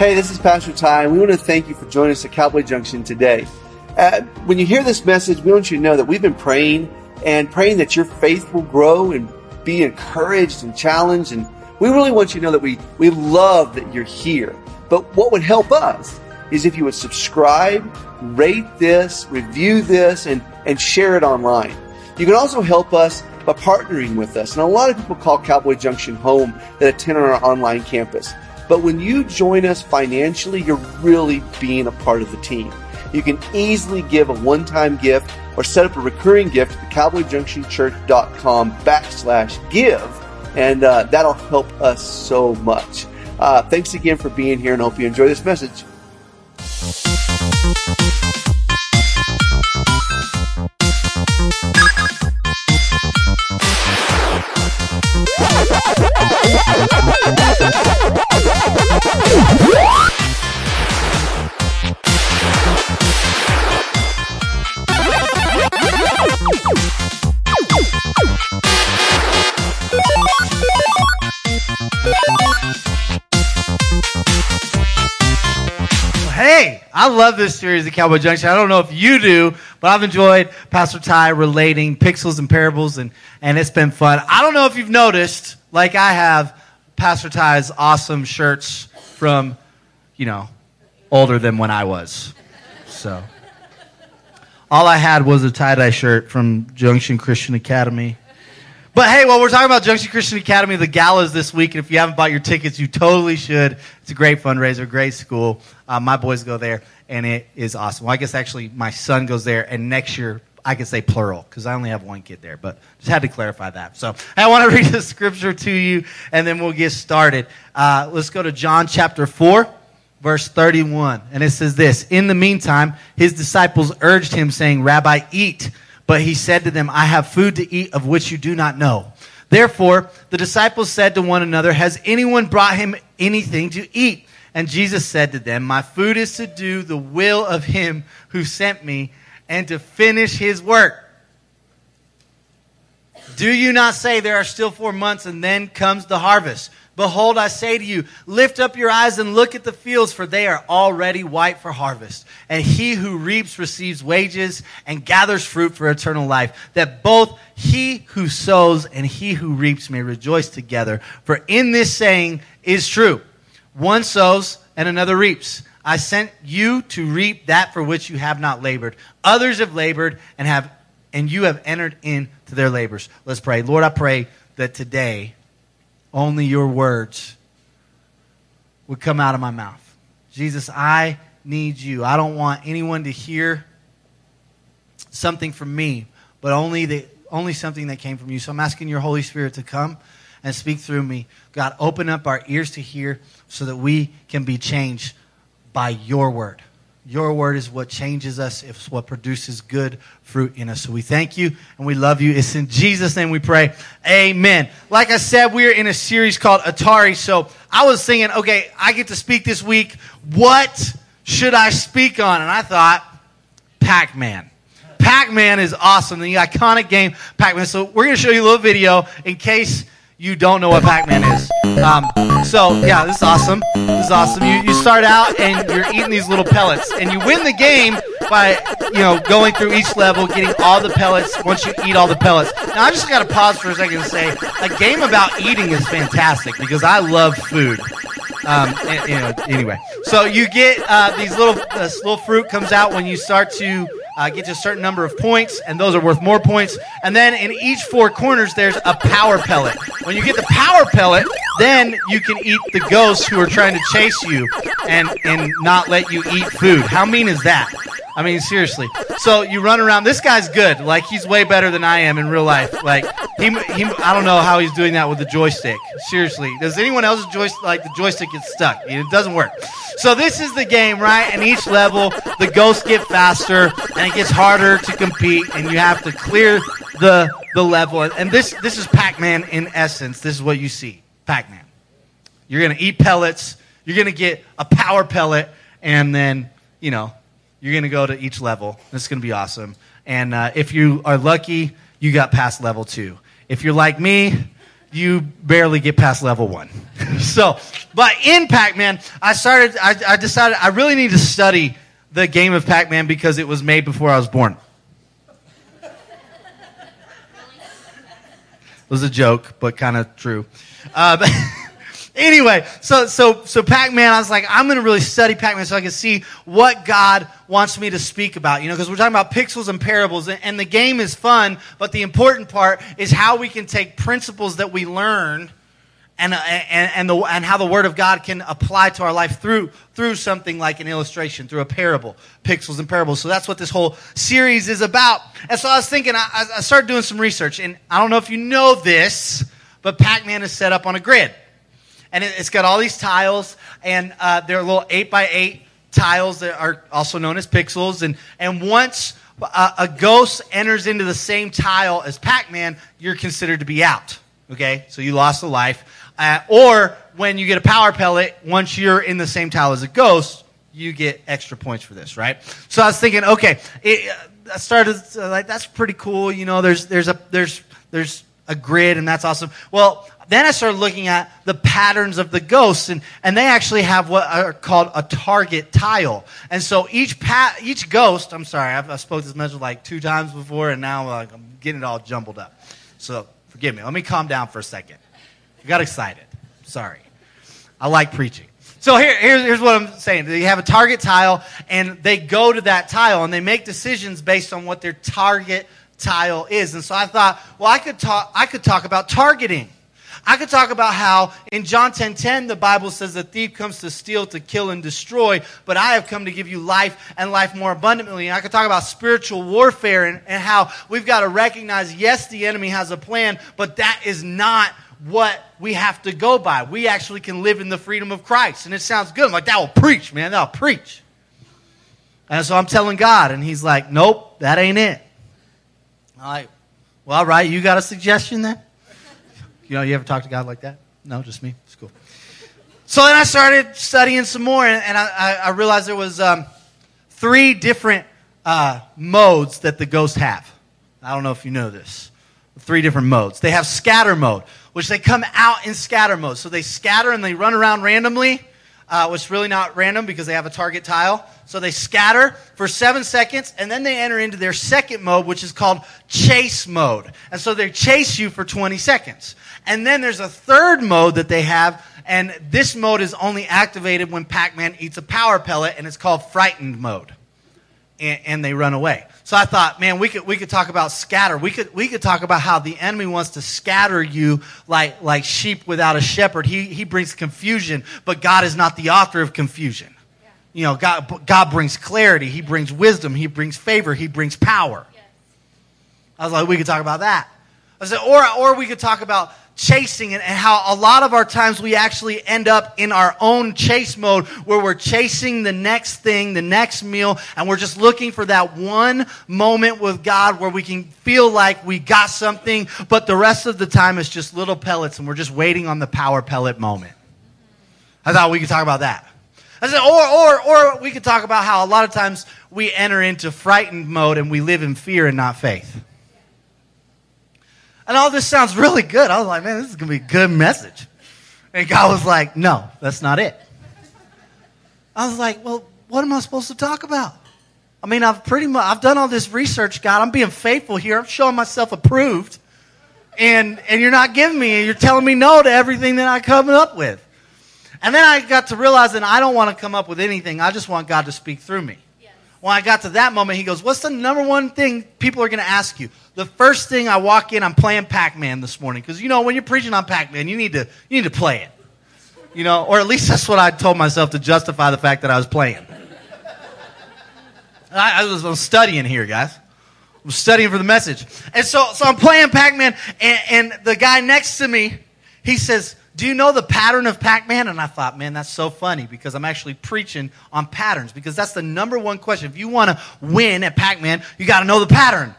Hey, this is Pastor Ty, and we want to thank you for joining us at Cowboy Junction today. When you hear this message, we want you to know that we've been praying and praying that your faith will grow and be encouraged and challenged. And we really want you to know that we love that you're here. But what would help us is if you would subscribe, rate this, review this, and share it online. You can also help us by partnering with us. And a lot of people call Cowboy Junction home that attend on our online campus. But when you join us financially, you're really being a part of the team. You can easily give a one-time gift or set up a recurring gift at the cowboyjunctionchurch.com/give, and that'll help us so much. Thanks again for being here, and hope you enjoy this message. I love this series at Cowboy Junction. I don't know if you do, but I've enjoyed Pastor Ty relating pixels and parables, and it's been fun. I don't know if you've noticed, like I have, Pastor Ty's awesome shirts from, older than when I was. So all I had was a tie-dye shirt from Junction Christian Academy. But hey, well, we're talking about Junction Christian Academy, the galas this week, and if you haven't bought your tickets, you totally should. It's a great fundraiser, great school. My boys go there, and it is awesome. Well, I guess actually my son goes there, and next year I can say plural because I only have one kid there, but just had to clarify that. So I want to read the scripture to you, and then we'll get started. Let's go to John chapter 4, verse 31, and it says this. In the meantime, his disciples urged him, saying, Rabbi, eat. But he said to them, I have food to eat of which you do not know. Therefore, the disciples said to one another, has anyone brought him anything to eat? And Jesus said to them, my food is to do the will of him who sent me and to finish his work. Do you not say there are still 4 months and then comes the harvest? Behold, I say to you, lift up your eyes and look at the fields, for they are already white for harvest. And he who reaps receives wages and gathers fruit for eternal life, that both he who sows and he who reaps may rejoice together. For in this saying is true, one sows and another reaps. I sent you to reap that for which you have not labored. Others have labored and you have entered into their labors. Let's pray. Lord, I pray that today only your words would come out of my mouth. Jesus, I need you. I don't want anyone to hear something from me, but only something that came from you. So I'm asking your Holy Spirit to come and speak through me. God, open up our ears to hear so that we can be changed by your word. Your word is what changes us. It's what produces good fruit in us. So we thank you and we love you. It's in Jesus' name we pray. Amen. Like I said, we're in a series called Atari. So I was thinking, okay, I get to speak this week. What should I speak on? And I thought, Pac-Man. Pac-Man is awesome. The iconic game, Pac-Man. So we're going to show you a little video in case you don't know what Pac-Man is. This is awesome. You start out and you're eating these little pellets. And you win the game by, going through each level, getting all the pellets once you eat all the pellets. Now, I just got to pause for a second and say, a game about eating is fantastic because I love food. Anyway. So you get these little fruit comes out when you start to get to a certain number of points, and those are worth more points. And then in each four corners, there's a power pellet. When you get the power pellet, then you can eat the ghosts who are trying to chase you and not let you eat food. How mean is that? I mean, seriously. So you run around. This guy's good. Like, he's way better than I am in real life. Like, he I don't know how he's doing that with the joystick. Seriously. Does anyone else's joystick, the joystick gets stuck? It doesn't work. So this is the game, right? And each level, the ghosts get faster, and it gets harder to compete, and you have to clear the level. And this is Pac-Man in essence. This is what you see. Pac-Man. You're going to eat pellets. You're going to get a power pellet, and then, you're going to go to each level. This is going to be awesome. And if you are lucky, you got past level 2. If you're like me, you barely get past level one. So, but in Pac-Man, I decided I really need to study the game of Pac-Man because it was made before I was born. It was a joke, but kind of true. But anyway, so Pac-Man, I was like, I'm going to really study Pac-Man so I can see what God wants me to speak about, you know, because we're talking about pixels and parables, and the game is fun, but the important part is how we can take principles that we learn and how the Word of God can apply to our life through something like an illustration, through a parable, pixels and parables. So that's what this whole series is about. And so I was thinking, I started doing some research, and I don't know if you know this, but Pac-Man is set up on a grid. And it's got all these tiles, and they're little 8x8 tiles that are also known as pixels. And once a ghost enters into the same tile as Pac-Man, you're considered to be out, okay? So you lost a life. Or when you get a power pellet, once you're in the same tile as a ghost, you get extra points for this, right? So I was thinking, okay, I started like, that's pretty cool. You know, there's a grid, and that's awesome. Well, then I started looking at the patterns of the ghosts, and they actually have what are called a target tile. And so each ghost, I'm sorry, I've spoken this message like 2 times before, and now I'm getting it all jumbled up. So forgive me. Let me calm down for a second. I got excited. Sorry. I like preaching. So here's what I'm saying. They have a target tile, and they go to that tile, and they make decisions based on what their target tile is. And so I thought, well, I could talk about targeting. I could talk about how in John 10:10, the Bible says the thief comes to steal, to kill, and destroy, but I have come to give you life and life more abundantly. And I could talk about spiritual warfare and how we've got to recognize, yes, the enemy has a plan, but that is not what we have to go by. We actually can live in the freedom of Christ. And it sounds good. I'm like, that'll preach, man. That'll preach. And so I'm telling God, and he's like, nope, that ain't it. I'm like, well, all right, you got a suggestion then? You know, you ever talk to God like that? No, just me. It's cool. So then I started studying some more, and I realized there was 3 different modes that the ghosts have. I don't know if you know this. 3 different modes. They have scatter mode, which they come out in scatter mode. So they scatter and they run around randomly, which is really not random because they have a target tile. So they scatter for 7 seconds, and then they enter into their second mode, which is called chase mode. And so they chase you for 20 seconds. And then there's a third mode that they have, and this mode is only activated when Pac-Man eats a power pellet, and it's called frightened mode. And they run away. So I thought, man, we could talk about scatter. We could talk about how the enemy wants to scatter you like sheep without a shepherd. He brings confusion, but God is not the author of confusion. Yeah. You know, God brings clarity. He brings wisdom. He brings favor. He brings power. Yes. I was like, we could talk about that. I said, or we could talk about chasing and how a lot of our times we actually end up in our own chase mode where we're chasing the next thing, the next meal, and we're just looking for that one moment with God where we can feel like we got something, but the rest of the time it's just little pellets and we're just waiting on the power pellet moment. I thought we could talk about that. I said, or we could talk about how a lot of times we enter into frightened mode and we live in fear and not faith. And all this sounds really good. I was like, man, this is going to be a good message. And God was like, no, that's not it. I was like, well, what am I supposed to talk about? I mean, I've done all this research, God. I'm being faithful here. I'm showing myself approved. And you're not giving me, you're telling me no to everything that I come up with. And then I got to realize that I don't want to come up with anything. I just want God to speak through me. When I got to that moment, he goes, what's the number one thing people are going to ask you? The first thing I walk in, I'm playing Pac-Man this morning. Because, you know, when you're preaching on Pac-Man, you need to play it. You know, or at least that's what I told myself to justify the fact that I was playing. I'm studying here, guys. I'm studying for the message. And so I'm playing Pac-Man, and the guy next to me, he says, do you know the pattern of Pac-Man? And I thought, man, that's so funny because I'm actually preaching on patterns because that's the number one question. If you want to win at Pac-Man, you got to know the pattern.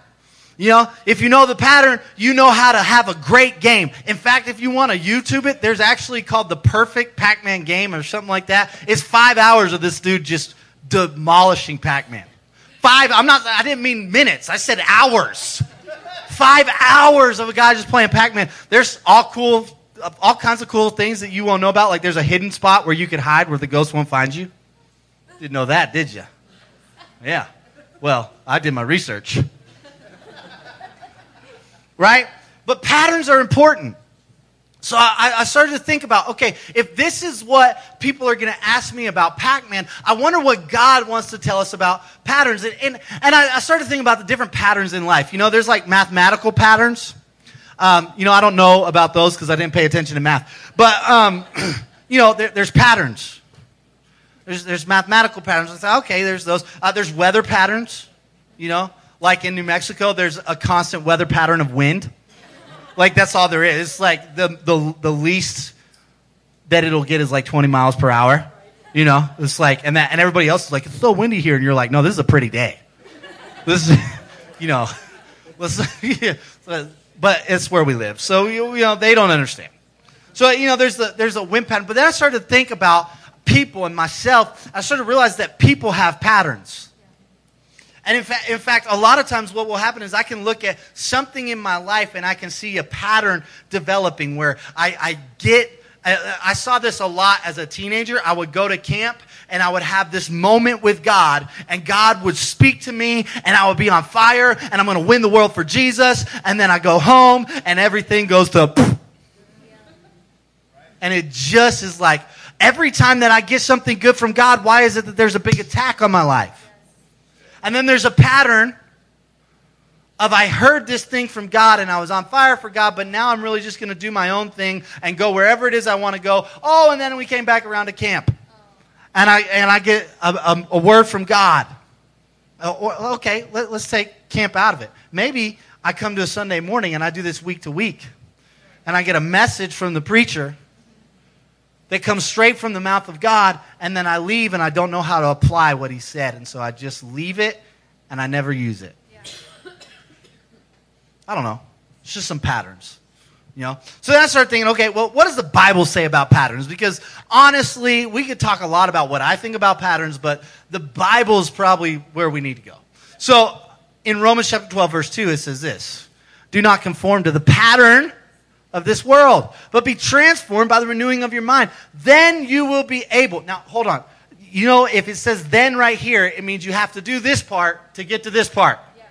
You know, if you know the pattern, you know how to have a great game. In fact, if you want to YouTube it, there's actually called The Perfect Pac-Man Game or something like that. It's 5 hours of this dude just demolishing Pac-Man. I didn't mean minutes. I said hours. 5 hours of a guy just playing Pac-Man. There's all kinds of cool things that you won't know about. Like there's a hidden spot where you can hide where the ghost won't find you. Didn't know that, did you? Yeah. Well, I did my research. Right? But patterns are important. So I started to think about, okay, if this is what people are going to ask me about Pac-Man, I wonder what God wants to tell us about patterns. And I started to think about the different patterns in life. You know, there's like mathematical patterns. You know, I don't know about those because I didn't pay attention to math. But, you know, there's patterns. There's mathematical patterns. I thought, okay, there's those. There's weather patterns, you know. Like in New Mexico, there's a constant weather pattern of wind. Like, that's all there is. Like, the least that it'll get is, like, 20 miles per hour. You know? It's like, and everybody else is like, it's so windy here. And you're like, no, this is a pretty day. This is, you know. Yeah. But it's where we live. So, you know, they don't understand. So, you know, there's a wind pattern. But then I started to think about people and myself. I started to realize that people have patterns. And in fact, a lot of times what will happen is I can look at something in my life and I can see a pattern developing where I saw this a lot as a teenager. I would go to camp and I would have this moment with God, and God would speak to me, and I would be on fire, and I'm going to win the world for Jesus. And then I go home and everything goes to poof. And it just is like, every time that I get something good from God, why is it that there's a big attack on my life? And then there's a pattern of I heard this thing from God and I was on fire for God, but now I'm really just going to do my own thing and go wherever it is I want to go. Oh, and then we came back around to camp. And I get a word from God. Okay, let's take camp out of it. Maybe I come to a Sunday morning and I do this week to week. And I get a message from the preacher that comes straight from the mouth of God, and then I leave and I don't know how to apply what he said. And so I just leave it and I never use it. Yeah. I don't know. It's just some patterns, you know. So then I started thinking, okay, well, what does the Bible say about patterns? Because honestly, we could talk a lot about what I think about patterns, but the Bible is probably where we need to go. So in Romans chapter 12, verse 2, it says this: do not conform to the pattern of this world, but be transformed by the renewing of your mind. Then you will be able. Now, hold on. You know, if it says then right here, it means you have to do this part to get to this part. Yeah.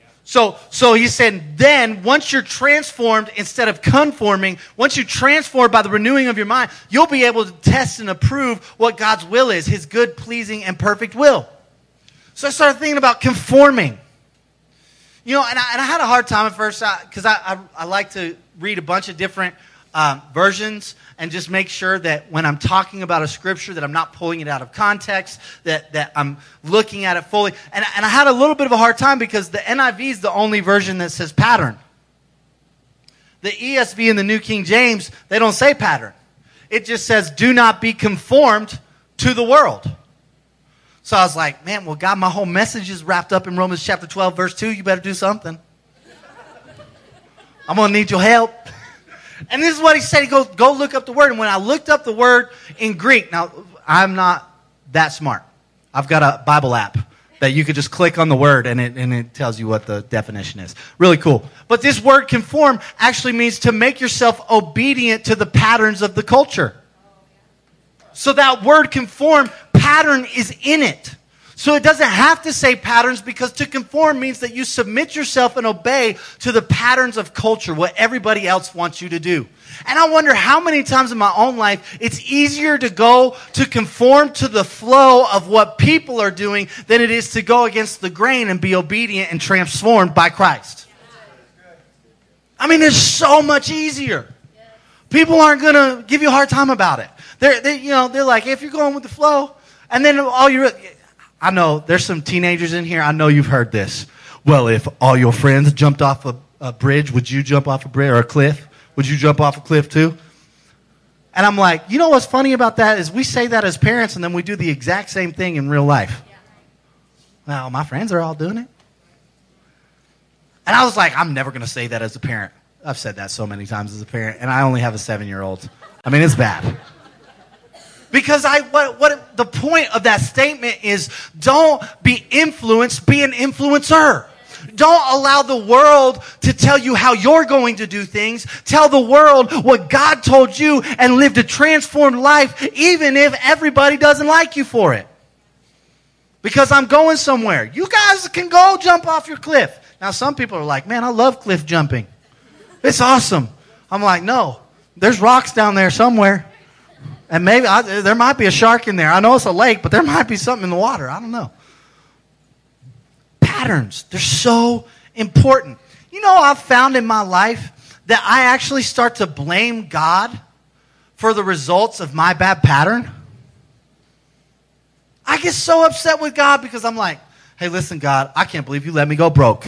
Yeah. So he's saying then, once you're transformed, instead of conforming, once you transform by the renewing of your mind, you'll be able to test and approve what God's will is, his good, pleasing, and perfect will. So I started thinking about conforming. You know, and I had a hard time at first because I like to read a bunch of different versions and just make sure that when I'm talking about a scripture that I'm not pulling it out of context, that I'm looking at it fully. And I had a little bit of a hard time because the NIV is the only version that says pattern. The ESV and the New King James, they don't say pattern. It just says, do not be conformed to the world. So I was like, man, well, God, my whole message is wrapped up in Romans chapter 12, verse 2. You better do something. I'm going to need your help. And this is what he said. He goes, go look up the word. And when I looked up the word in Greek, now, I'm not that smart. I've got a Bible app that you could just click on the word, and it tells you what the definition is. Really cool. But this word conform actually means to make yourself obedient to the patterns of the culture. So that word conform, pattern is in it. So it doesn't have to say patterns, because to conform means that you submit yourself and obey to the patterns of culture, what everybody else wants you to do. And I wonder how many times in my own life it's easier to go to conform to the flow of what people are doing than it is to go against the grain and be obedient and transformed by Christ. I mean, it's so much easier. People aren't going to give you a hard time about it. They're like, hey, if you're going with the flow. And then I know there's some teenagers in here. I know you've heard this. Well, if all your friends jumped off a bridge, would you jump off a bridge or a cliff? Would you jump off a cliff too? And I'm like, you know what's funny about that is we say that as parents, and then we do the exact same thing in real life. Yeah. Well, my friends are all doing it. And I was like, I'm never going to say that as a parent. I've said that so many times as a parent, and I only have a 7-year-old. I mean, it's bad. Because what the point of that statement is, don't be influenced, be an influencer. Don't allow the world to tell you how you're going to do things. Tell the world what God told you and live a transformed life, even if everybody doesn't like you for it. Because I'm going somewhere. You guys can go jump off your cliff. Now, some people are like, man, I love cliff jumping. It's awesome. I'm like, no, there's rocks down there somewhere. And maybe there might be a shark in there. I know it's a lake, but there might be something in the water. I don't know. Patterns. They're so important. You know, I've found in my life that I actually start to blame God for the results of my bad pattern. I get so upset with God because I'm like, hey, listen, God, I can't believe you let me go broke.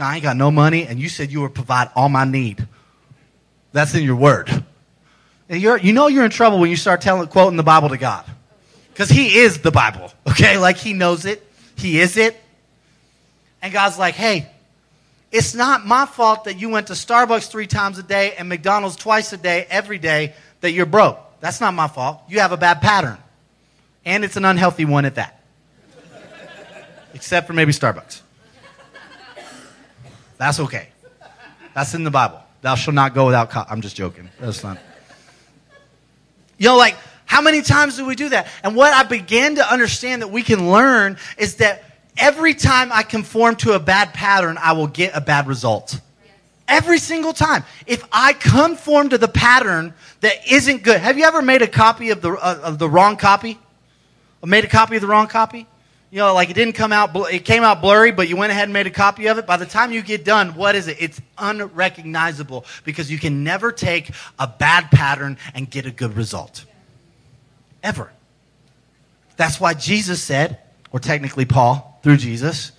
I ain't got no money, and you said you would provide all my need. That's in your word. And you know you're in trouble when you start quoting the Bible to God. Because he is the Bible, okay? Like, he knows it. He is it. And God's like, hey, it's not my fault that you went to Starbucks 3 times a day and McDonald's twice a day, every day, that you're broke. That's not my fault. You have a bad pattern. And it's an unhealthy one at that. Except for maybe Starbucks. That's okay. That's in the Bible. Thou shalt not go without I'm just joking. That's not. You know, like, how many times do we do that? And what I began to understand that we can learn is that every time I conform to a bad pattern, I will get a bad result. Every single time. If I conform to the pattern that isn't good. Have you ever made a copy of the wrong copy? Or made a copy of the wrong copy? You know, like, it came out blurry, but you went ahead and made a copy of it. By the time you get done, what is it? It's unrecognizable because you can never take a bad pattern and get a good result. Ever. That's why Jesus said, or technically Paul, through Jesus,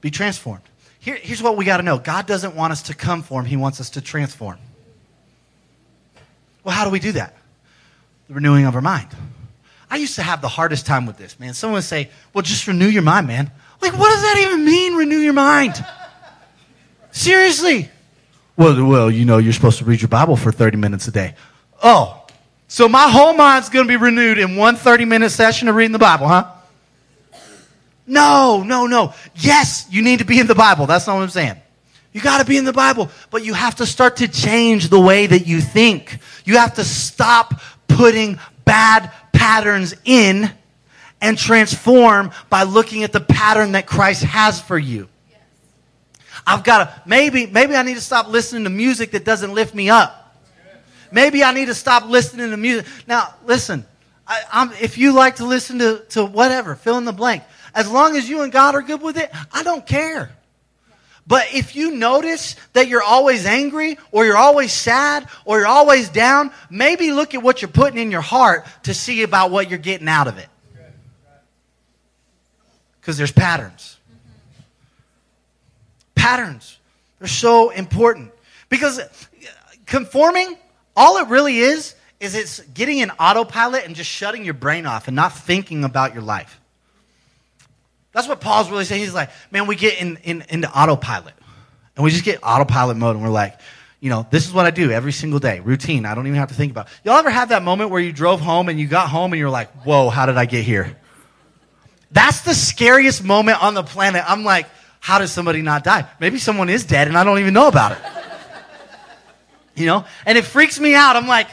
be transformed. Here's what we got to know. God doesn't want us to conform. He wants us to transform. Well, how do we do that? The renewing of our mind. I used to have the hardest time with this, man. Someone would say, well, just renew your mind, man. Like, what does that even mean, renew your mind? Seriously. Well, you know, you're supposed to read your Bible for 30 minutes a day. Oh, so my whole mind's going to be renewed in one 30-minute session of reading the Bible, huh? No. Yes, you need to be in the Bible. That's not what I'm saying. You got to be in the Bible, but you have to start to change the way that you think. You have to stop putting bad patterns in and transform by looking at the pattern that Christ has for you. Yes. I've got to, maybe I need to stop listening to music that doesn't lift me up. Maybe I need to stop listening to music. Now, listen, if you like to listen to whatever, fill in the blank, as long as you and God are good with it, I don't care. But if you notice that you're always angry or you're always sad or you're always down, maybe look at what you're putting in your heart to see about what you're getting out of it. Because there's patterns. Patterns. They're so important. Because conforming, all it really is it's getting an autopilot and just shutting your brain off and not thinking about your life. That's what Paul's really saying. He's like, man, we get into autopilot. And we just get autopilot mode, and we're like, you know, this is what I do every single day. Routine. I don't even have to think about it. Y'all ever have that moment where you drove home and you got home and you're like, whoa, how did I get here? That's the scariest moment on the planet. I'm like, how did somebody not die? Maybe someone is dead and I don't even know about it. You know? And it freaks me out. I'm like,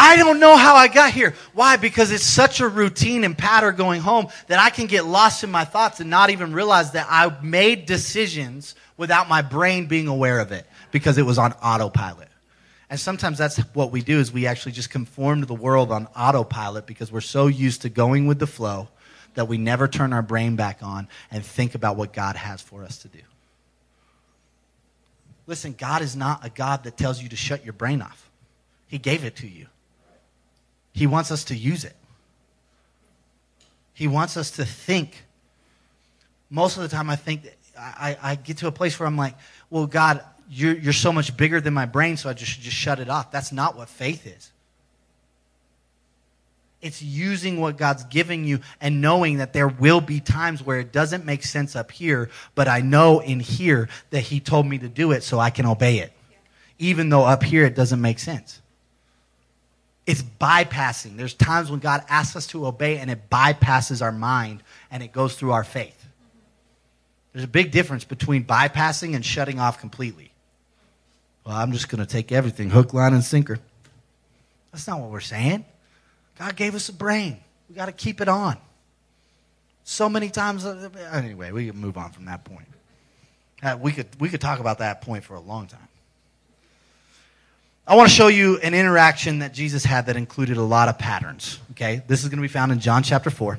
I don't know how I got here. Why? Because it's such a routine and pattern going home that I can get lost in my thoughts and not even realize that I made decisions without my brain being aware of it because it was on autopilot. And sometimes that's what we do is we actually just conform to the world on autopilot because we're so used to going with the flow that we never turn our brain back on and think about what God has for us to do. Listen, God is not a God that tells you to shut your brain off. He gave it to you. He wants us to use it. He wants us to think. Most of the time I think that I get to a place where I'm like, well, God, you're so much bigger than my brain, so I just shut it off. That's not what faith is. It's using what God's giving you and knowing that there will be times where it doesn't make sense up here, but I know in here that he told me to do it so I can obey it, even though up here it doesn't make sense. It's bypassing. There's times when God asks us to obey and it bypasses our mind and it goes through our faith. There's a big difference between bypassing and shutting off completely. Well, I'm just going to take everything, hook, line, and sinker. That's not what we're saying. God gave us a brain. We got to keep it on. So many times. Anyway, we can move on from that point. We could talk about that point for a long time. I want to show you an interaction that Jesus had that included a lot of patterns. Okay, this is going to be found in John chapter 4.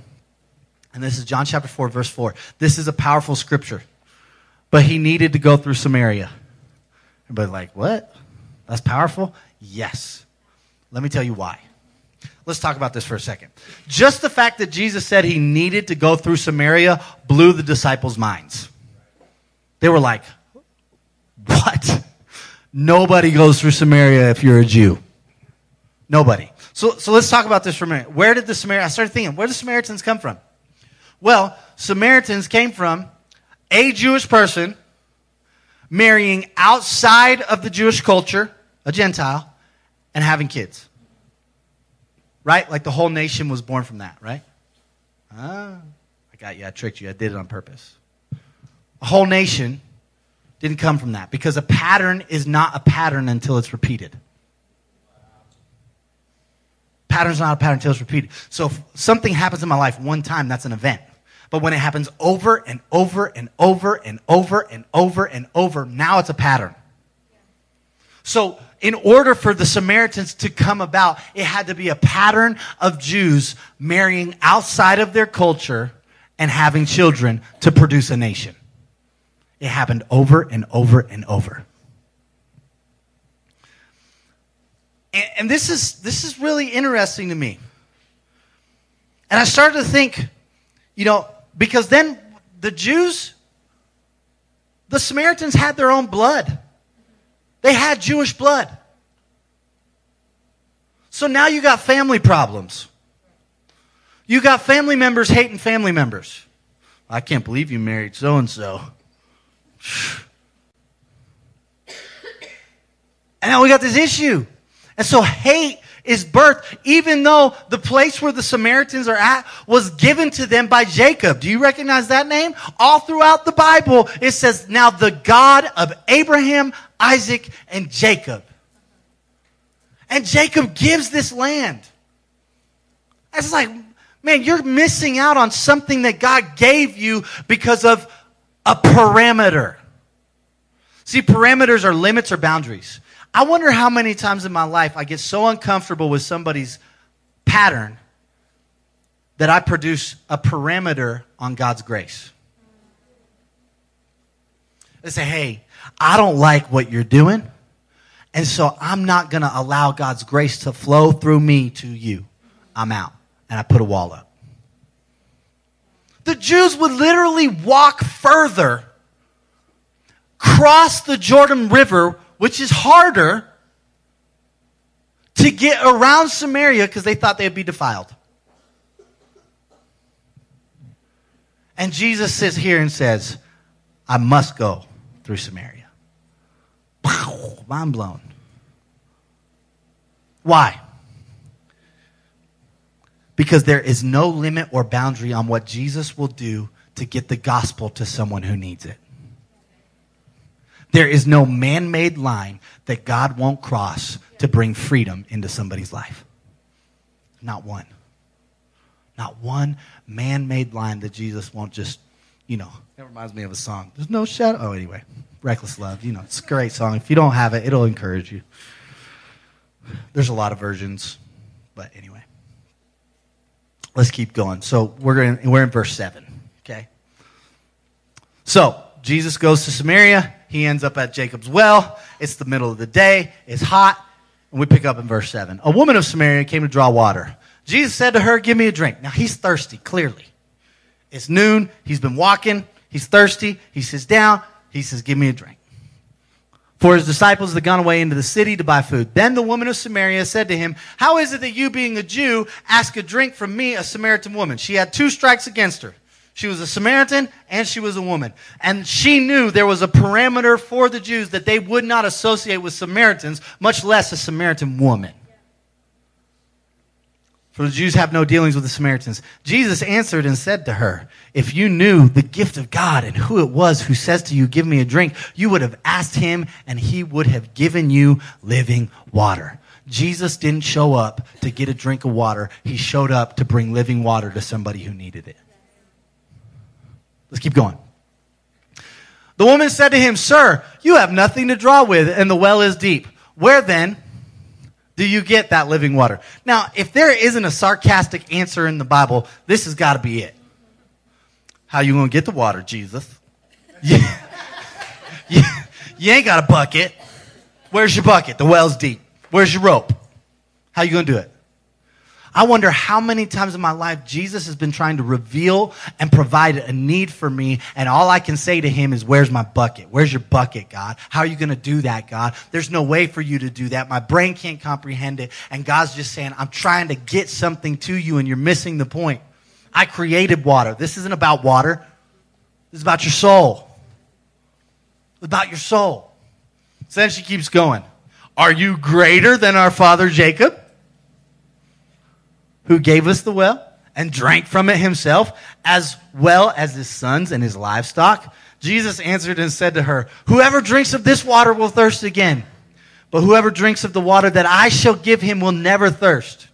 And this is John chapter 4, verse 4. This is a powerful scripture. But he needed to go through Samaria. Everybody's like, what? That's powerful? Yes. Let me tell you why. Let's talk about this for a second. Just the fact that Jesus said he needed to go through Samaria blew the disciples' minds. They were like, what? Nobody goes through Samaria if you're a Jew. Nobody. So let's talk about this for a minute. Where did the Samaritans, I started thinking, where did the Samaritans come from? Well, Samaritans came from a Jewish person marrying outside of the Jewish culture, a Gentile, and having kids. Right? Like the whole nation was born from that, right? I got you. I tricked you. I did it on purpose. A whole nation didn't come from that because a pattern is not a pattern until it's repeated. Pattern's not a pattern until it's repeated. So if something happens in my life one time, that's an event. But when it happens over and over and over and over and over and over, now it's a pattern. So in order for the Samaritans to come about, it had to be a pattern of Jews marrying outside of their culture and having children to produce a nation. It happened over and over and over. And this is really interesting to me. And I started to think, you know, because then the Jews, the Samaritans had their own blood. They had Jewish blood. So now you got family problems. You got family members hating family members. I can't believe you married so-and-so. And now we got this issue. And so hate is birthed, even though the place where the Samaritans are at was given to them by Jacob. Do you recognize that name? All throughout the Bible, it says, now the God of Abraham, Isaac, and Jacob. And Jacob gives this land. It's like, man, you're missing out on something that God gave you because of a parameter. See, parameters are limits or boundaries. I wonder how many times in my life I get so uncomfortable with somebody's pattern that I produce a parameter on God's grace. They say, hey, I don't like what you're doing, and so I'm not going to allow God's grace to flow through me to you. I'm out. And I put a wall up. The Jews would literally walk further, cross the Jordan River, which is harder, to get around Samaria because they thought they'd be defiled. And Jesus sits here and says, I must go through Samaria. Mind blown. Why? Because there is no limit or boundary on what Jesus will do to get the gospel to someone who needs it. There is no man-made line that God won't cross to bring freedom into somebody's life. Not one. Not one man-made line that Jesus won't just, you know. That reminds me of a song. There's no shadow. Oh, anyway. Reckless Love. You know, it's a great song. If you don't have it, it'll encourage you. There's a lot of versions. But anyway. Let's keep going. So we're in verse 7. Okay? So Jesus goes to Samaria. He ends up at Jacob's well. It's the middle of the day. It's hot. And we pick up in verse 7. A woman of Samaria came to draw water. Jesus said to her, give me a drink. Now, he's thirsty, clearly. It's noon. He's been walking. He's thirsty. He sits down. He says, give me a drink. For his disciples had gone away into the city to buy food. Then the woman of Samaria said to him, how is it that you, being a Jew, ask a drink from me, a Samaritan woman? She had two strikes against her. She was a Samaritan and she was a woman. And she knew there was a parameter for the Jews that they would not associate with Samaritans, much less a Samaritan woman. For the Jews have no dealings with the Samaritans. Jesus answered and said to her, if you knew the gift of God and who it was who says to you, give me a drink, you would have asked him and he would have given you living water. Jesus didn't show up to get a drink of water. He showed up to bring living water to somebody who needed it. Let's keep going. The woman said to him, sir, you have nothing to draw with and the well is deep. Where then do you get that living water? Now, if there isn't a sarcastic answer in the Bible, this has got to be it. How you going to get the water, Jesus? You ain't got a bucket. Where's your bucket? The well's deep. Where's your rope? How you going to do it? I wonder how many times in my life Jesus has been trying to reveal and provide a need for me, and all I can say to him is, where's my bucket? Where's your bucket, God? How are you going to do that, God? There's no way for you to do that. My brain can't comprehend it, and God's just saying, I'm trying to get something to you, and you're missing the point. I created water. This isn't about water. This is about your soul. It's about your soul. So then she keeps going. Are you greater than our father Jacob, who gave us the well and drank from it himself, as well as his sons and his livestock? Jesus answered and said to her, whoever drinks of this water will thirst again, but whoever drinks of the water that I shall give him will never thirst.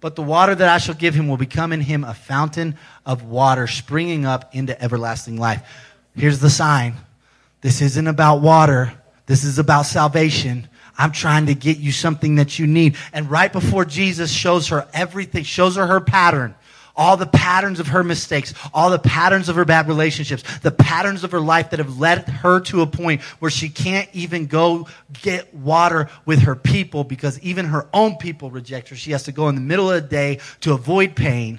But the water that I shall give him will become in him a fountain of water springing up into everlasting life. Here's the sign. This isn't about water. This is about salvation. I'm trying to get you something that you need. And right before Jesus shows her everything, shows her her pattern, all the patterns of her mistakes, all the patterns of her bad relationships, the patterns of her life that have led her to a point where she can't even go get water with her people because even her own people reject her. She has to go in the middle of the day to avoid pain.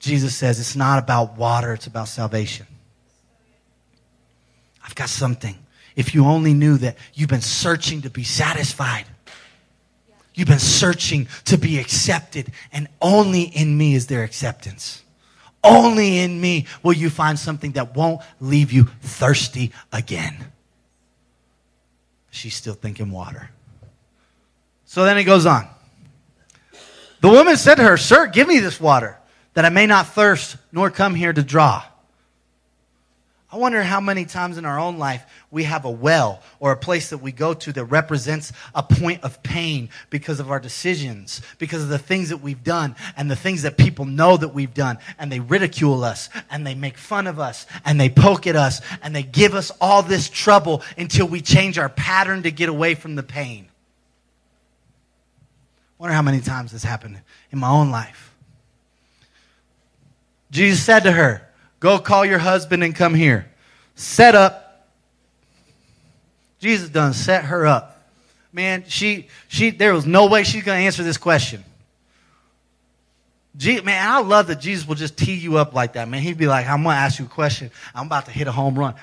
Jesus says, it's not about water, it's about salvation. I've got something. If you only knew that you've been searching to be satisfied. You've been searching to be accepted. And only in me is there acceptance. Only in me will you find something that won't leave you thirsty again. She's still thinking water. So then it goes on. The woman said to her, sir, give me this water that I may not thirst nor come here to draw. I wonder how many times in our own life we have a well or a place that we go to that represents a point of pain because of our decisions, because of the things that we've done and the things that people know that we've done, and they ridicule us and they make fun of us and they poke at us and they give us all this trouble until we change our pattern to get away from the pain. I wonder how many times this happened in my own life. Jesus said to her, go call your husband and come here. Set up. Jesus done set her up. Man, she there was no way she's going to answer this question. Man, I love that Jesus will just tee you up like that, man. He'd be like, I'm going to ask you a question. I'm about to hit a home run.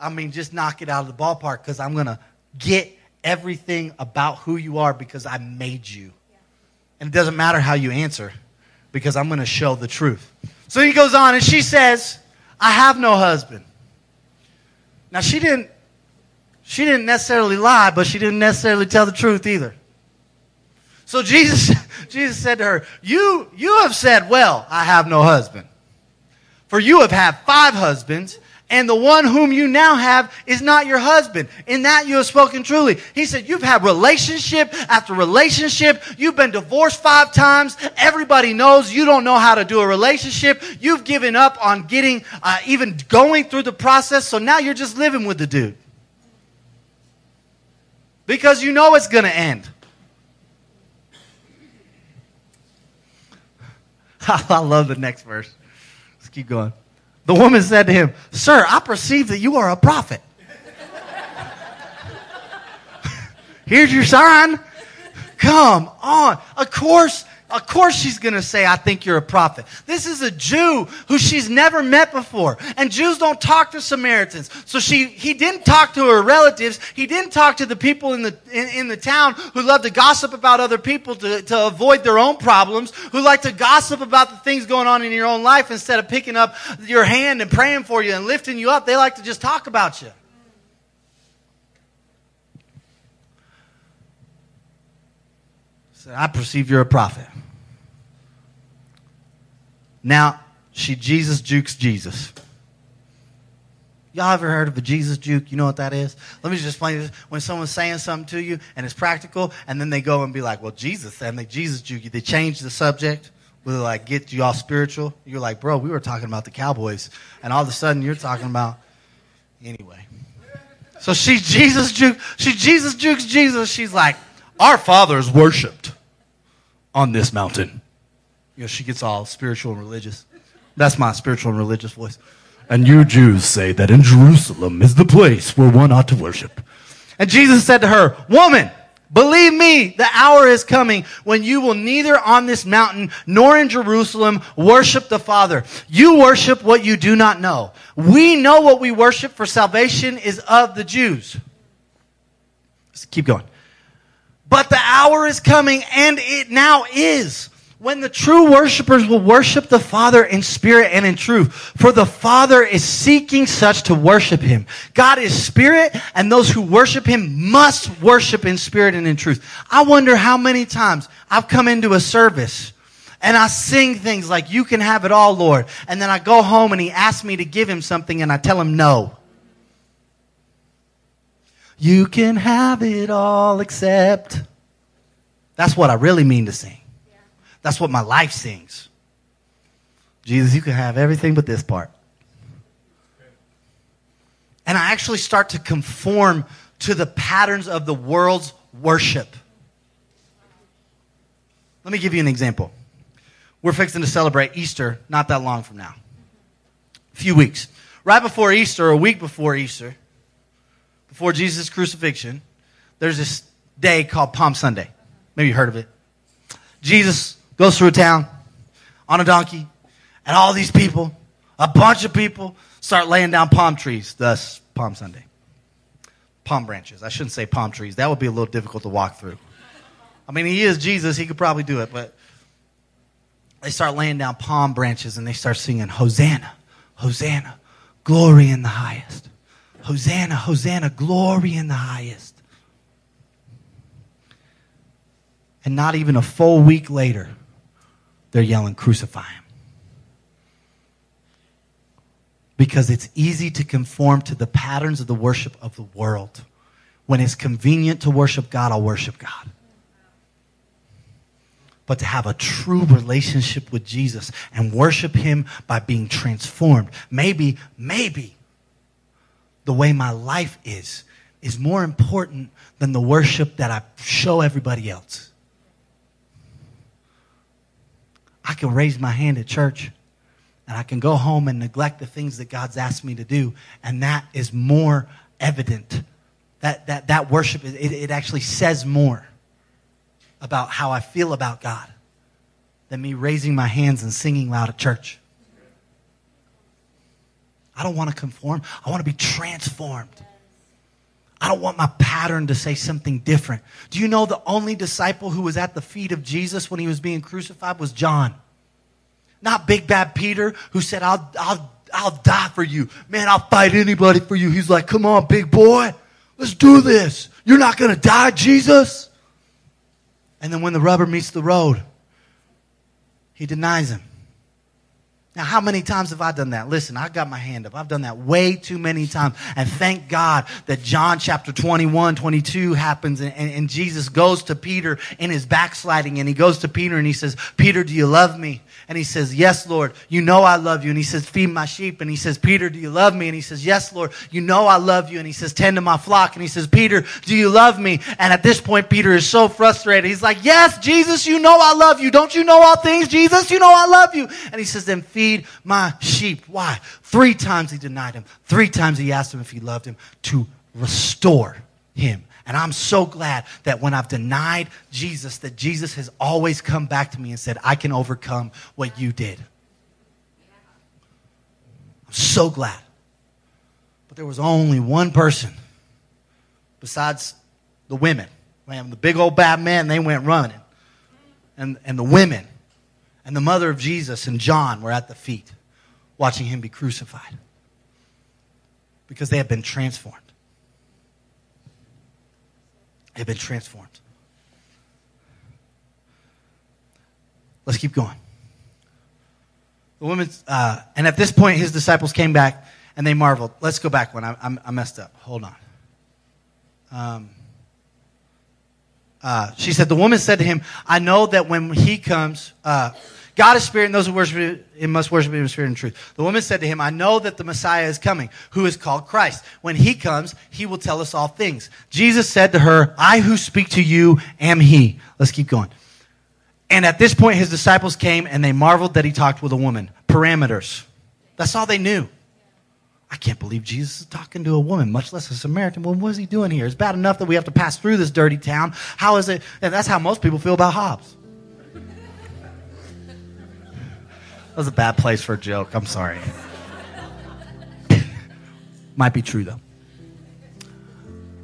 I mean, just knock it out of the ballpark because I'm going to get everything about who you are because I made you. And it doesn't matter how you answer because I'm going to show the truth. So he goes on, and she says, I have no husband. Now, she didn't necessarily lie, but she didn't necessarily tell the truth either. So Jesus said to her, you have said, well, I have no husband. For you have had 5 husbands, and the one whom you now have is not your husband. In that you have spoken truly. He said, you've had relationship after relationship. You've been divorced 5 times. Everybody knows you don't know how to do a relationship. You've given up on getting, even going through the process. So now you're just living with the dude. Because you know it's going to end. I love the next verse. Let's keep going. The woman said to him, sir, I perceive that you are a prophet. Here's your sign. Come on. Of course she's going to say, I think you're a prophet. This is a Jew who she's never met before. And Jews don't talk to Samaritans. So he didn't talk to her relatives. He didn't talk to the people in the town who love to gossip about other people to avoid their own problems, who like to gossip about the things going on in your own life instead of picking up your hand and praying for you and lifting you up. They like to just talk about you. I perceive you're a prophet. Now, Jesus jukes Jesus. Y'all ever heard of a Jesus juke? You know what that is? Let me just explain this. When someone's saying something to you and it's practical, and then they go and be like, well, Jesus, and they Jesus juke you. They change the subject. Will like get you all spiritual? You're like, bro, we were talking about the Cowboys, and all of a sudden you're talking about anyway. So she Jesus jukes Jesus. She's like, our Father is worshipped on this mountain. You know, she gets all spiritual and religious. That's my spiritual and religious voice. And you Jews say that in Jerusalem is the place where one ought to worship. And Jesus said to her, woman, believe me, the hour is coming when you will neither on this mountain nor in Jerusalem worship the Father. You worship what you do not know. We know what we worship, for salvation is of the Jews. Let's keep going. But the hour is coming, and it now is, when the true worshipers will worship the Father in spirit and in truth. For the Father is seeking such to worship him. God is spirit, and those who worship him must worship in spirit and in truth. I wonder how many times I've come into a service and I sing things like, you can have it all, Lord. And then I go home and he asks me to give him something and I tell him no. You can have it all except. That's what I really mean to sing. That's what my life sings. Jesus, you can have everything but this part. And I actually start to conform to the patterns of the world's worship. Let me give you an example. We're fixing to celebrate Easter not that long from now. A few weeks. Right before Easter, a week before Easter, before Jesus' crucifixion, there's this day called Palm Sunday. Maybe you heard of it. Jesus goes through a town on a donkey, and all these people, a bunch of people, start laying down palm trees, thus Palm Sunday. Palm branches. I shouldn't say palm trees. That would be a little difficult to walk through. I mean, he is Jesus. He could probably do it, but they start laying down palm branches, and they start singing, Hosanna, Hosanna, glory in the highest. Hosanna, Hosanna, glory in the highest. And not even a full week later, they're yelling, crucify him. Because it's easy to conform to the patterns of the worship of the world. When it's convenient to worship God, I'll worship God. But to have a true relationship with Jesus and worship him by being transformed. Maybe the way my life is more important than the worship that I show everybody else. I can raise my hand at church, and I can go home and neglect the things that God's asked me to do, and that is more evident. That worship, it actually says more about how I feel about God than me raising my hands and singing loud at church. I don't want to conform. I want to be transformed. I don't want my pattern to say something different. Do you know the only disciple who was at the feet of Jesus when he was being crucified was John? Not Big Bad Peter, who said, I'll die for you. Man, I'll fight anybody for you. He's like, come on, big boy. Let's do this. You're not going to die, Jesus. And then when the rubber meets the road, he denies him. Now, how many times have I done that? Listen, I got my hand up. I've done that way too many times. And thank God that John chapter 21, 22 happens, and Jesus goes to Peter in his backsliding, and he goes to Peter and he says, Peter, do you love me? And he says, yes, Lord, you know I love you. And he says, feed my sheep. And he says, Peter, do you love me? And he says, yes, Lord, you know I love you. And he says, tend to my flock. And he says, Peter, do you love me? And at this point, Peter is so frustrated. He's like, yes, Jesus, you know I love you. Don't you know all things, Jesus? You know I love you. And he says, then feed my sheep. Why? 3 times he denied him. 3 times he asked him if he loved him, to restore him. And I'm so glad that when I've denied Jesus, that Jesus has always come back to me and said, I can overcome what you did. I'm so glad. But there was only one person besides the women. Man, the big old bad men, they went running. And the women and the mother of Jesus and John were at the feet watching him be crucified, because they have been transformed. They've been transformed. Let's keep going. The woman's, and at this point, his disciples came back and they marveled. Let's go back one. I messed up. Hold on. She said, the woman said to him, I know that when he comes, God is spirit, and those who worship him must worship him in spirit and truth. The woman said to him, I know that the Messiah is coming, who is called Christ. When he comes, he will tell us all things. Jesus said to her, I who speak to you am he. Let's keep going. And at this point, his disciples came, and they marveled that he talked with a woman. Parameters. That's all they knew. I can't believe Jesus is talking to a woman, much less a Samaritan. Well, what is he doing here? It's bad enough that we have to pass through this dirty town. How is it? And that's how most people feel about Hobbes. That was a bad place for a joke. I'm sorry. Might be true, though.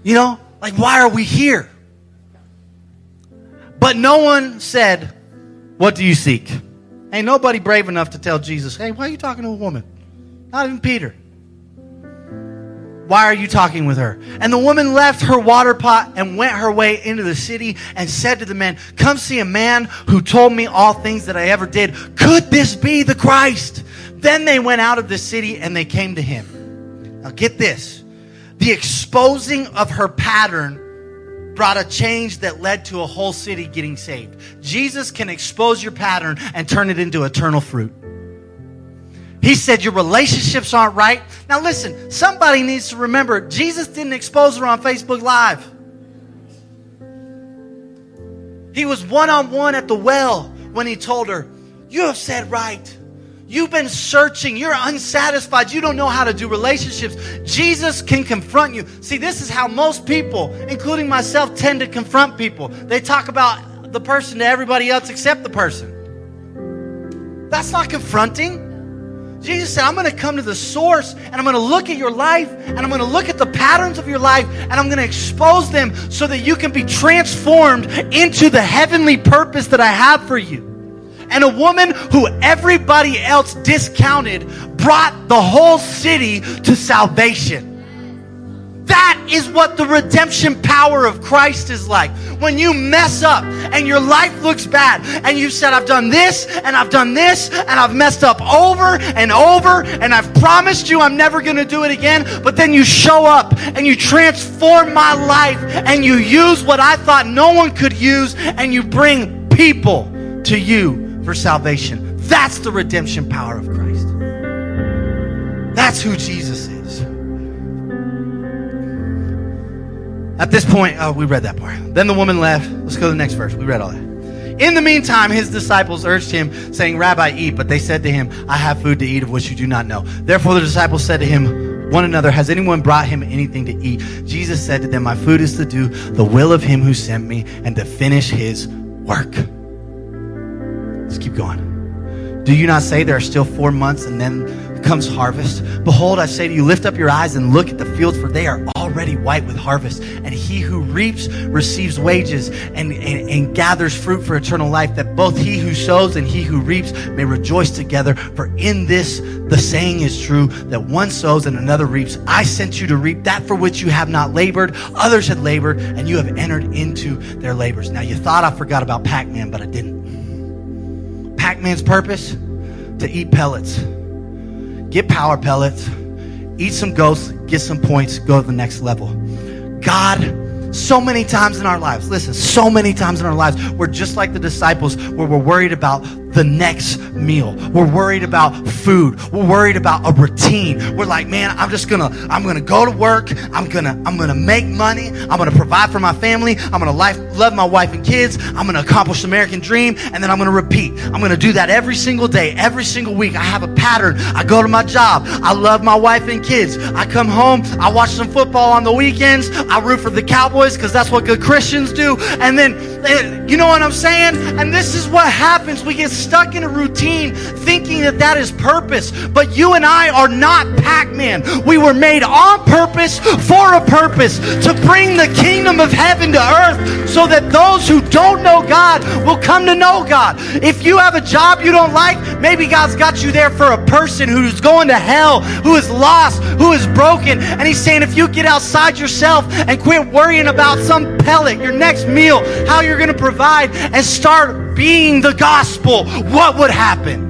You know, like, why are we here? But no one said, what do you seek? Ain't nobody brave enough to tell Jesus, hey, why are you talking to a woman? Not even Peter. Why are you talking with her? And the woman left her water pot and went her way into the city and said to the men, come see a man who told me all things that I ever did. Could this be the Christ? Then they went out of the city and they came to him. Now get this. The exposing of her pattern brought a change that led to a whole city getting saved. Jesus can expose your pattern and turn it into eternal fruit. He said your relationships aren't right. Now listen, somebody needs to remember, Jesus didn't expose her on Facebook Live. He was one-on-one at the well when he told her, you have said right. You've been searching. You're unsatisfied. You don't know how to do relationships. Jesus can confront you. See, this is how most people, including myself, tend to confront people. They talk about the person to everybody else except the person. That's not confronting. Jesus said, I'm going to come to the source and I'm going to look at your life and I'm going to look at the patterns of your life and I'm going to expose them so that you can be transformed into the heavenly purpose that I have for you. And a woman who everybody else discounted brought the whole city to salvation. That is what the redemption power of Christ is like. When you mess up and your life looks bad and you said, I've done this and I've done this and I've messed up over and over and I've promised you I'm never going to do it again. But then you show up and you transform my life and you use what I thought no one could use and you bring people to you for salvation. That's the redemption power of Christ. That's who Jesus is. At this point, oh, we read that part. Then the woman left. Let's go to the next verse. We read all that. In the meantime, his disciples urged him, saying, Rabbi, eat. But they said to him, I have food to eat of which you do not know. Therefore the disciples said to him, one another, has anyone brought him anything to eat? Jesus said to them, my food is to do the will of him who sent me and to finish his work. Let's keep going. Do you not say there are still 4 months and then comes harvest? Behold, I say to you, lift up your eyes and look at the fields, for they are already white with harvest. And he who reaps receives wages and gathers fruit for eternal life, that both he who sows and he who reaps may rejoice together. For in this the saying is true, that one sows and another reaps. I sent you to reap that for which you have not labored. Others had labored, and you have entered into their labors. Now you thought I forgot about Pac-Man, but I didn't. Pac-Man's purpose? To eat pellets. Get power pellets, eat some ghosts, get some points, go to the next level. God, so many times in our lives, listen, so many times in our lives, we're just like the disciples where we're worried about the next meal. We're worried about food. We're worried about a routine. We're like, man, I'm gonna go to work. I'm gonna make money. I'm gonna provide for my family. I'm gonna love my wife and kids. I'm gonna accomplish the American dream, and then I'm gonna repeat. I'm gonna do that every single day, every single week. I have a pattern. I go to my job. I love my wife and kids. I come home. I watch some football on the weekends. I root for the Cowboys because that's what good Christians do. And then, you know what I'm saying? And this is what happens. We get stuck in a routine thinking that is purpose. But you and I are not Pac-Man. We were made on purpose for a purpose, to bring the kingdom of heaven to earth so that those who don't know God will come to know God. If you have a job you don't like, maybe God's got you there for a person who's going to hell, who is lost, who is broken. And he's saying, if you get outside yourself and quit worrying about some pellet, your next meal, how you're going to provide, and start being the gospel, what would happen?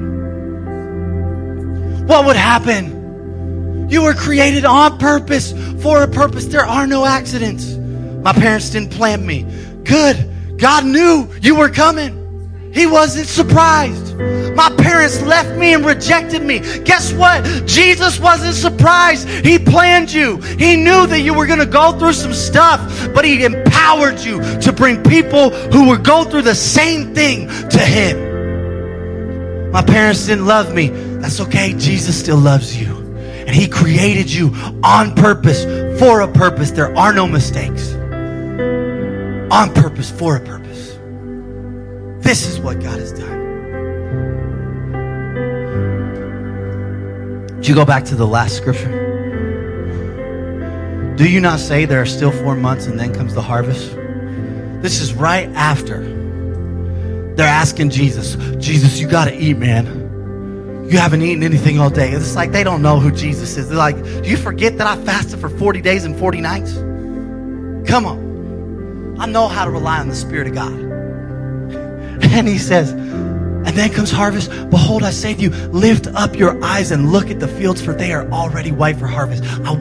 what would happen? You were created on purpose, for a purpose. There are no accidents. My parents didn't plant me. Good. God knew you were coming. He wasn't surprised. My parents left me and rejected me. Guess what? Jesus wasn't surprised. He planned you. He knew that you were going to go through some stuff, but he empowered you to bring people who would go through the same thing to him. My parents didn't love me. That's okay. Jesus still loves you. And he created you on purpose, for a purpose. There are no mistakes. On purpose, for a purpose. This is what God has done. Would you go back to the last scripture? Do you not say there are still 4 months and then comes the harvest? This is right after they're asking Jesus, Jesus, you got to eat, man. You haven't eaten anything all day. It's like they don't know who Jesus is. They're like, do you forget that I fasted for 40 days and 40 nights? Come on. I know how to rely on the Spirit of God. And he says, and then comes harvest. Behold, I say to you, lift up your eyes and look at the fields, for they are already white for harvest. I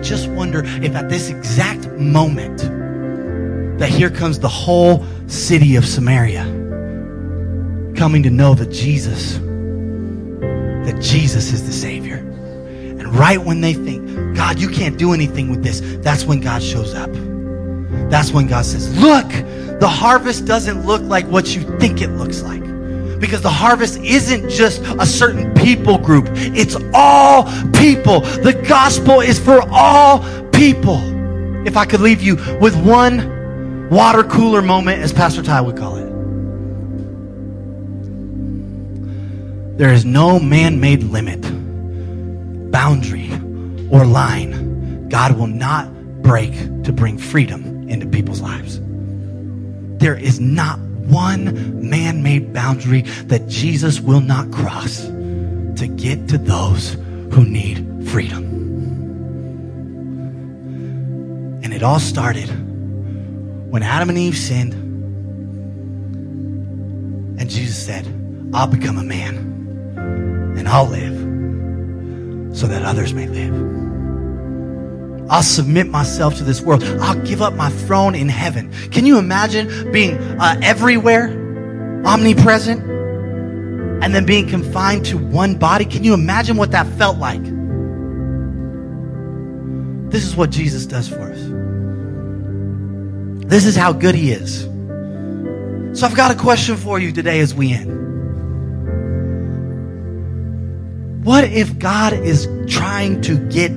just wonder if at this exact moment that here comes the whole city of Samaria coming to know that Jesus is the Savior. And right when they think, God, you can't do anything with this, that's when God shows up. That's when God says, look, the harvest doesn't look like what you think it looks like. Because the harvest isn't just a certain people group. It's all people. The gospel is for all people. If I could leave you with one water cooler moment, as Pastor Ty would call it. There is no man-made limit, boundary, or line God will not break to bring freedom into people's lives. There is not one man-made boundary that Jesus will not cross to get to those who need freedom. And it all started when Adam and Eve sinned and Jesus said, I'll become a man and I'll live so that others may live. I'll submit myself to this world. I'll give up my throne in heaven. Can you imagine being everywhere, omnipresent, and then being confined to one body? Can you imagine what that felt like? This is what Jesus does for us. This is how good he is. So I've got a question for you today as we end. What if God is trying to get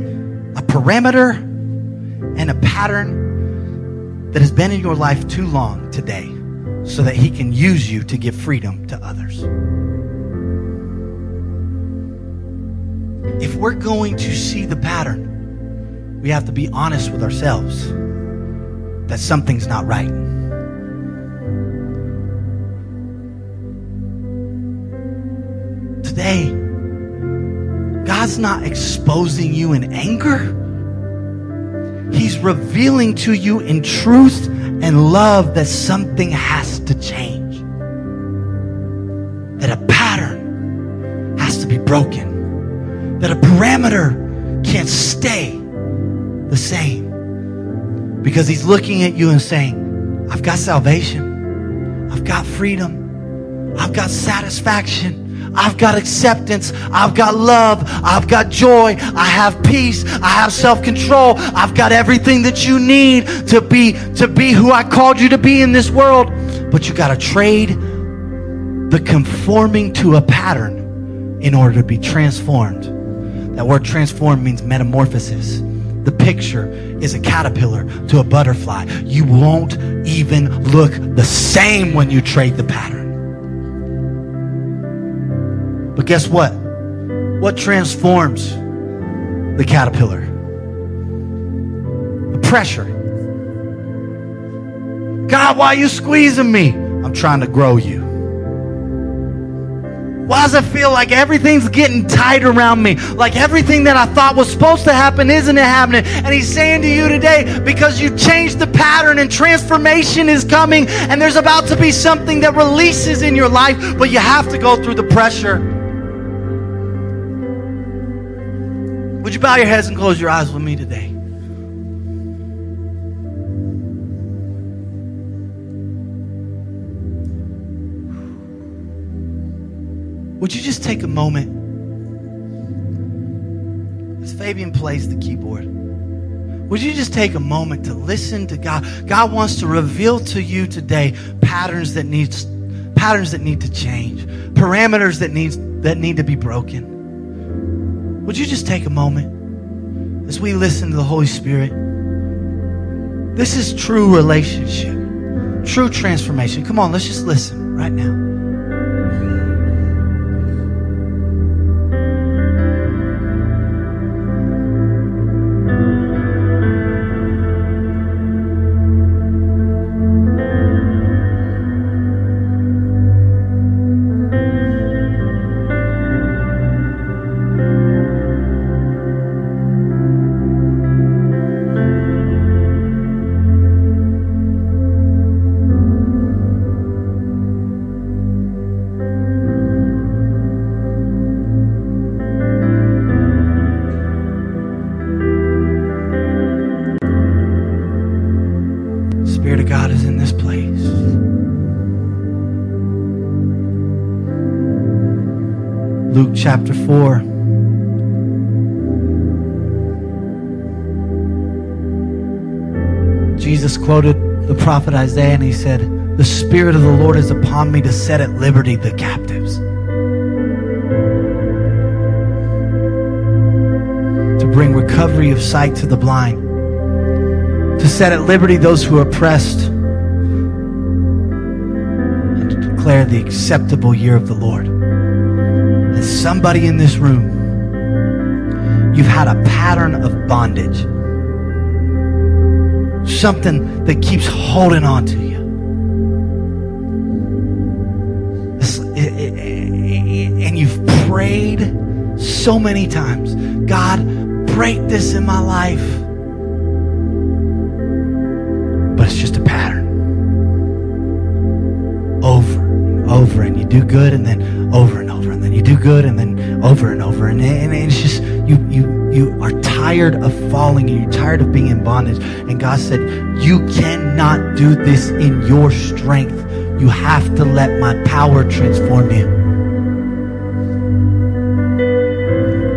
a parameter and a pattern that has been in your life too long today so that he can use you to give freedom to others? If we're going to see the pattern, we have to be honest with ourselves that something's not right. Today, God's not exposing you in anger. He's revealing to you in truth and love that something has to change. That a pattern has to be broken. That a parameter can't stay the same. Because he's looking at you and saying, I've got salvation. I've got freedom. I've got satisfaction. I've got acceptance. I've got love. I've got joy. I have peace. I have self-control. I've got everything that you need to be who I called you to be in this world. But you got to trade the conforming to a pattern in order to be transformed. That word transform means metamorphosis. The picture is a caterpillar to a butterfly. You won't even look the same when you trade the pattern. But guess what? What transforms the caterpillar? The pressure. God, why are you squeezing me? I'm trying to grow you. Why does it feel like everything's getting tight around me? Like everything that I thought was supposed to happen isn't happening. And he's saying to you today, because you changed the pattern and transformation is coming, and there's about to be something that releases in your life, but you have to go through the pressure. bow your heads and close your eyes with me today? Would you just take a moment? As Fabian plays the keyboard, would you just take a moment to listen to God? God wants to reveal to you today patterns that need to change, parameters that need to be broken. Would you just take a moment as we listen to the Holy Spirit? This is true relationship, true transformation. Come on, let's just listen right now. Chapter 4. Jesus quoted the prophet Isaiah and he said, "The Spirit of the Lord is upon me to set at liberty the captives, to bring recovery of sight to the blind, to set at liberty those who are oppressed, and to declare the acceptable year of the Lord." Somebody in this room, you've had a pattern of bondage, something that keeps holding on to you, and you've prayed so many times, "God, break this in my life," but it's just a pattern, over and over, and you do good, and then over and over. You do good and then over and over, and it's just you are tired of falling and you're tired of being in bondage. And God said, "You cannot do this in your strength. You have to let my power transform you."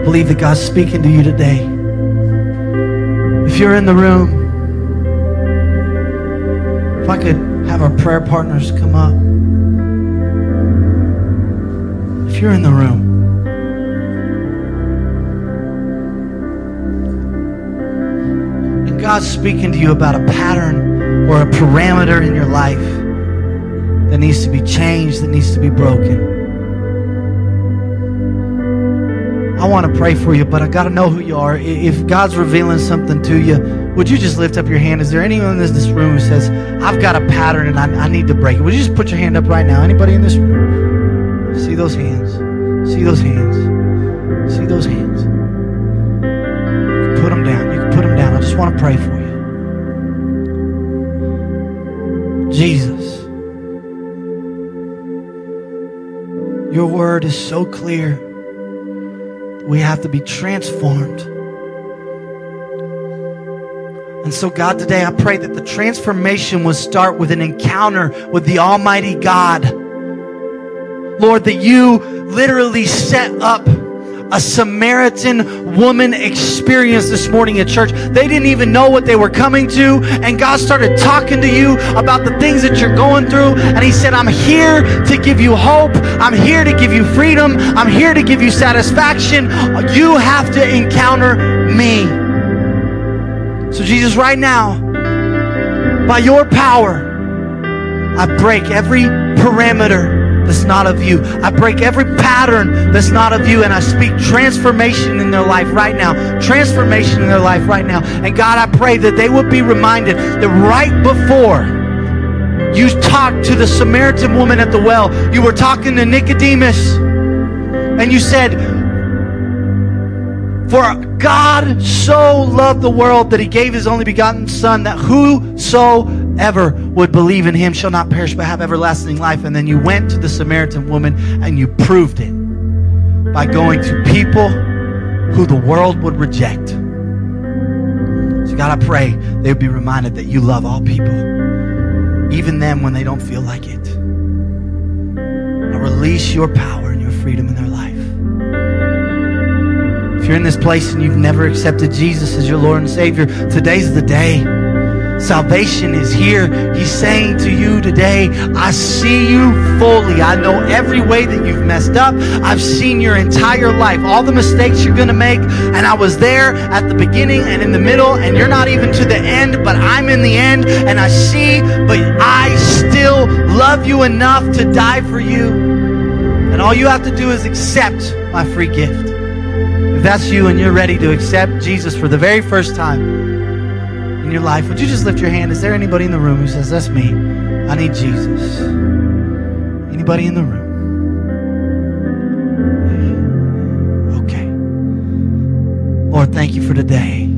Believe that God's speaking to you today. If you're in the room, if I could have our prayer partners come up. If you're in the room and God's speaking to you about a pattern or a parameter in your life that needs to be changed, that needs to be broken, I want to pray for you, but I got to know who you are. If God's revealing something to you, would you just lift up your hand? Is there anyone in this room who says, "I've got a pattern and I need to break it"? Would you just put your hand up right now? Anybody in this room? See those hands. See those hands. See those hands. You can put them down. You can put them down. I just want to pray for you. Jesus, your word is so clear. We have to be transformed. And so, God, today I pray that the transformation will start with an encounter with the Almighty God. Lord, that you literally set up a Samaritan woman experience this morning at church. They didn't even know what they were coming to, and God started talking to you about the things that you're going through, and he said, "I'm here to give you hope. I'm here to give you freedom. I'm here to give you satisfaction. You have to encounter me." So Jesus, right now, by your power, I break every parameter that's not of you. I break every pattern that's not of you, and I speak transformation in their life right now. Transformation in their life right now. And God, I pray that they would be reminded that right before you talked to the Samaritan woman at the well, you were talking to Nicodemus, and you said, "For God so loved the world that he gave his only begotten Son, that whosoever would believe in him shall not perish but have everlasting life." And then you went to the Samaritan woman and you proved it by going to people who the world would reject. So God, I pray they would be reminded that you love all people, even them when they don't feel like it. And release your power and your freedom in their life. If you're in this place and you've never accepted Jesus as your Lord and Savior, today's the day. Salvation is here. He's saying to you today, I see you fully. I know every way that you've messed up. I've seen your entire life, all the mistakes you're going to make. And I was there at the beginning and in the middle, and you're not even to the end, but I'm in the end, and I see, but I still love you enough to die for you. And all you have to do is accept my free gift. If that's you and you're ready to accept Jesus for the very first time in your life, would you just lift your hand? Is there anybody in the room who says, that's me, I need Jesus? Anybody in the room? Okay. Lord, thank you for today.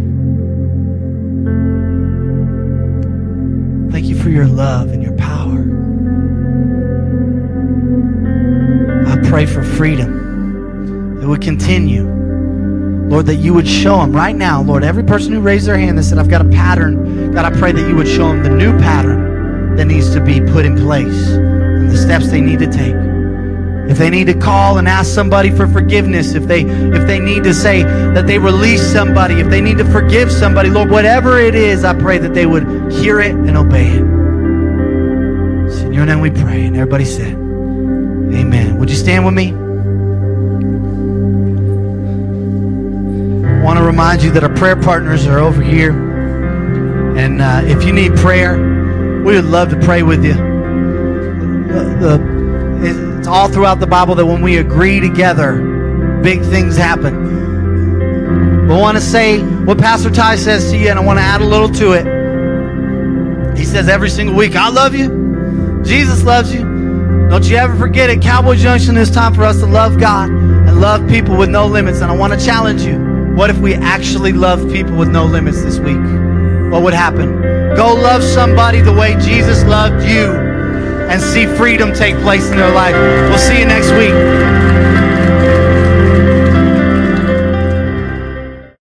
Thank you for your love and your power. I pray for freedom that would continue, Lord, that you would show them right now, Lord, every person who raised their hand that said, I've got a pattern, God, I pray that you would show them the new pattern that needs to be put in place and the steps they need to take. If they need to call and ask somebody for forgiveness, if they need to say that they release somebody, if they need to forgive somebody, Lord, whatever it is, I pray that they would hear it and obey it. So in your name we pray, and everybody said, amen. Would you stand with me? I want to remind you that our prayer partners are over here, and if you need prayer, we would love to pray with you. It's all throughout the Bible that when we agree together, big things happen. I want to say what Pastor Ty says to you, and I want to add a little to it. He says every single week, I love you, Jesus loves you. Don't you ever forget it. Cowboy Junction, it's time for us to love God and love people with no limits. And I want to challenge you, what if we actually love people with no limits this week? What would happen? Go love somebody the way Jesus loved you and see freedom take place in their life. We'll see you next week.